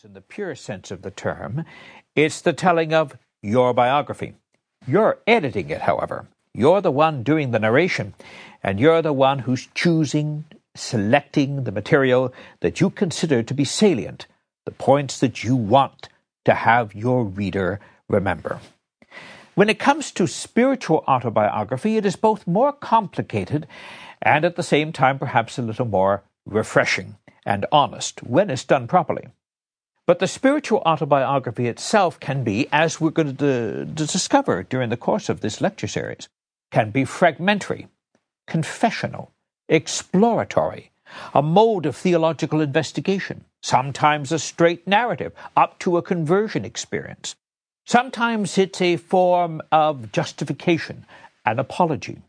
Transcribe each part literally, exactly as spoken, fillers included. is in the pure sense of the term, it's the telling of your biography. You're editing it, however. You're the one doing the narration, and you're the one who's choosing, selecting the material that you consider to be salient, the points that you want to have your reader remember. When it comes to spiritual autobiography, it is both more complicated and at the same time perhaps a little more refreshing and honest when it's done properly. But the spiritual autobiography itself can be, as we're going to d- discover during the course of this lecture series, can be fragmentary, confessional, exploratory, a mode of theological investigation, sometimes a straight narrative up to a conversion experience. Sometimes it's a form of justification, an apology,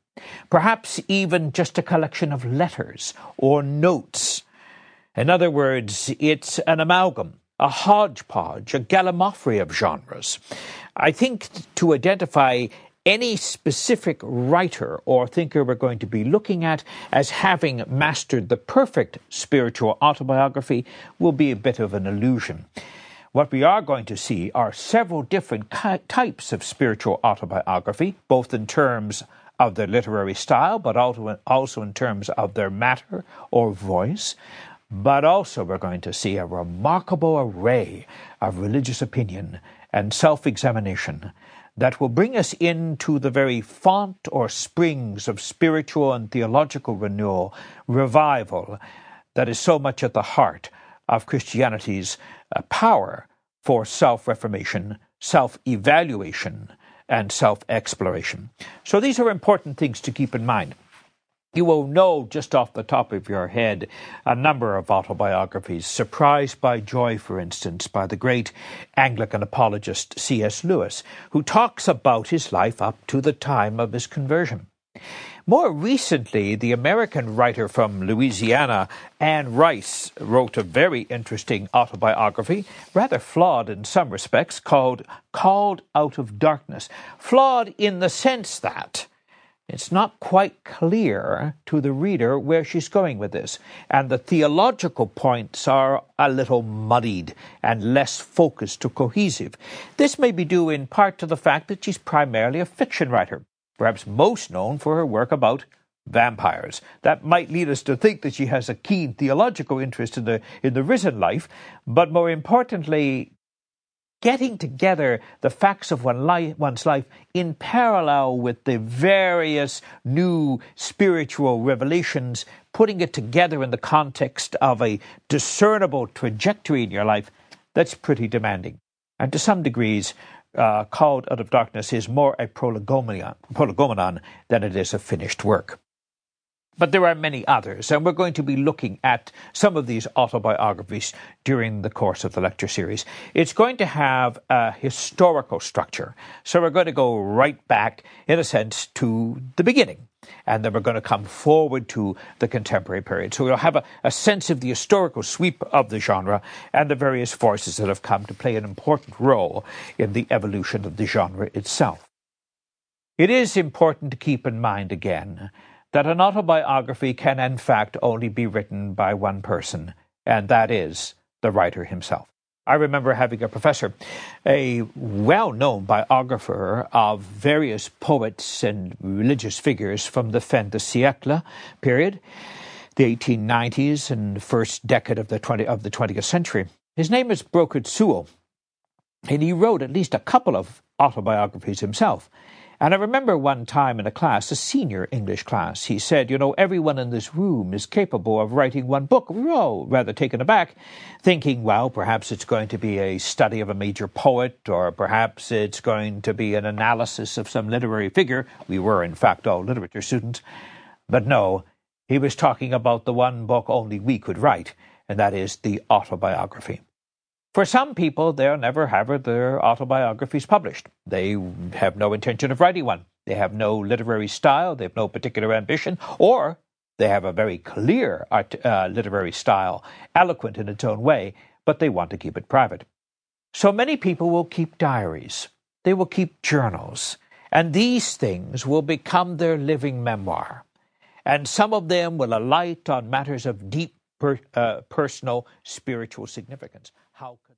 perhaps even just a collection of letters or notes. In other words, it's an amalgam, a hodgepodge, a gallimaufry of genres. I think to identify any specific writer or thinker we're going to be looking at as having mastered the perfect spiritual autobiography will be a bit of an illusion. What we are going to see are several different types of spiritual autobiography, both in terms of their literary style, but also in terms of their matter or voice. But also we're going to see a remarkable array of religious opinion and self-examination that will bring us into the very font or springs of spiritual and theological renewal, revival, that is so much at the heart of Christianity's power for self-reformation, self-evaluation, and self-exploration. So these are important things to keep in mind. You will know just off the top of your head a number of autobiographies. Surprised by Joy, for instance, by the great Anglican apologist C S Lewis, who talks about his life up to the time of his conversion. More recently, the American writer from Louisiana, Anne Rice, wrote a very interesting autobiography, rather flawed in some respects, called Called Out of Darkness. Flawed in the sense that it's not quite clear to the reader where she's going with this, and the theological points are a little muddied and less focused or cohesive. This may be due in part to the fact that she's primarily a fiction writer, perhaps most known for her work about vampires. That might lead us to think that she has a keen theological interest in the, in the risen life, but more importantly, getting together the facts of one life, one's life in parallel with the various new spiritual revelations, putting it together in the context of a discernible trajectory in your life, that's pretty demanding. And to some degrees, uh, Called Out of Darkness is more a prolegomenon, prolegomenon than it is a finished work. But there are many others, and we're going to be looking at some of these autobiographies during the course of the lecture series. It's going to have a historical structure, so we're going to go right back, in a sense, to the beginning, and then we're going to come forward to the contemporary period. So we'll have a, a sense of the historical sweep of the genre and the various forces that have come to play an important role in the evolution of the genre itself. It is important to keep in mind, again, that an autobiography can in fact only be written by one person, and that is the writer himself. I remember having a professor, a well-known biographer of various poets and religious figures from the fin de siècle period, the eighteen nineties and first decade of the, twentieth, of the twentieth century. His name is Brokert Sewell, and he wrote at least a couple of autobiographies himself. And I remember one time in a class, a senior English class, he said, you know, everyone in this room is capable of writing one book. We were all rather taken aback, thinking, well, perhaps it's going to be a study of a major poet, or perhaps it's going to be an analysis of some literary figure. We were, in fact, all literature students. But no, he was talking about the one book only we could write, and that is the autobiography. For some people, they'll never have their autobiographies published. They have no intention of writing one. They have no literary style. They have no particular ambition. Or they have a very clear art, uh, literary style, eloquent in its own way, but they want to keep it private. So many people will keep diaries. They will keep journals. And these things will become their living memoir. And some of them will alight on matters of deep per, uh, personal spiritual significance. How could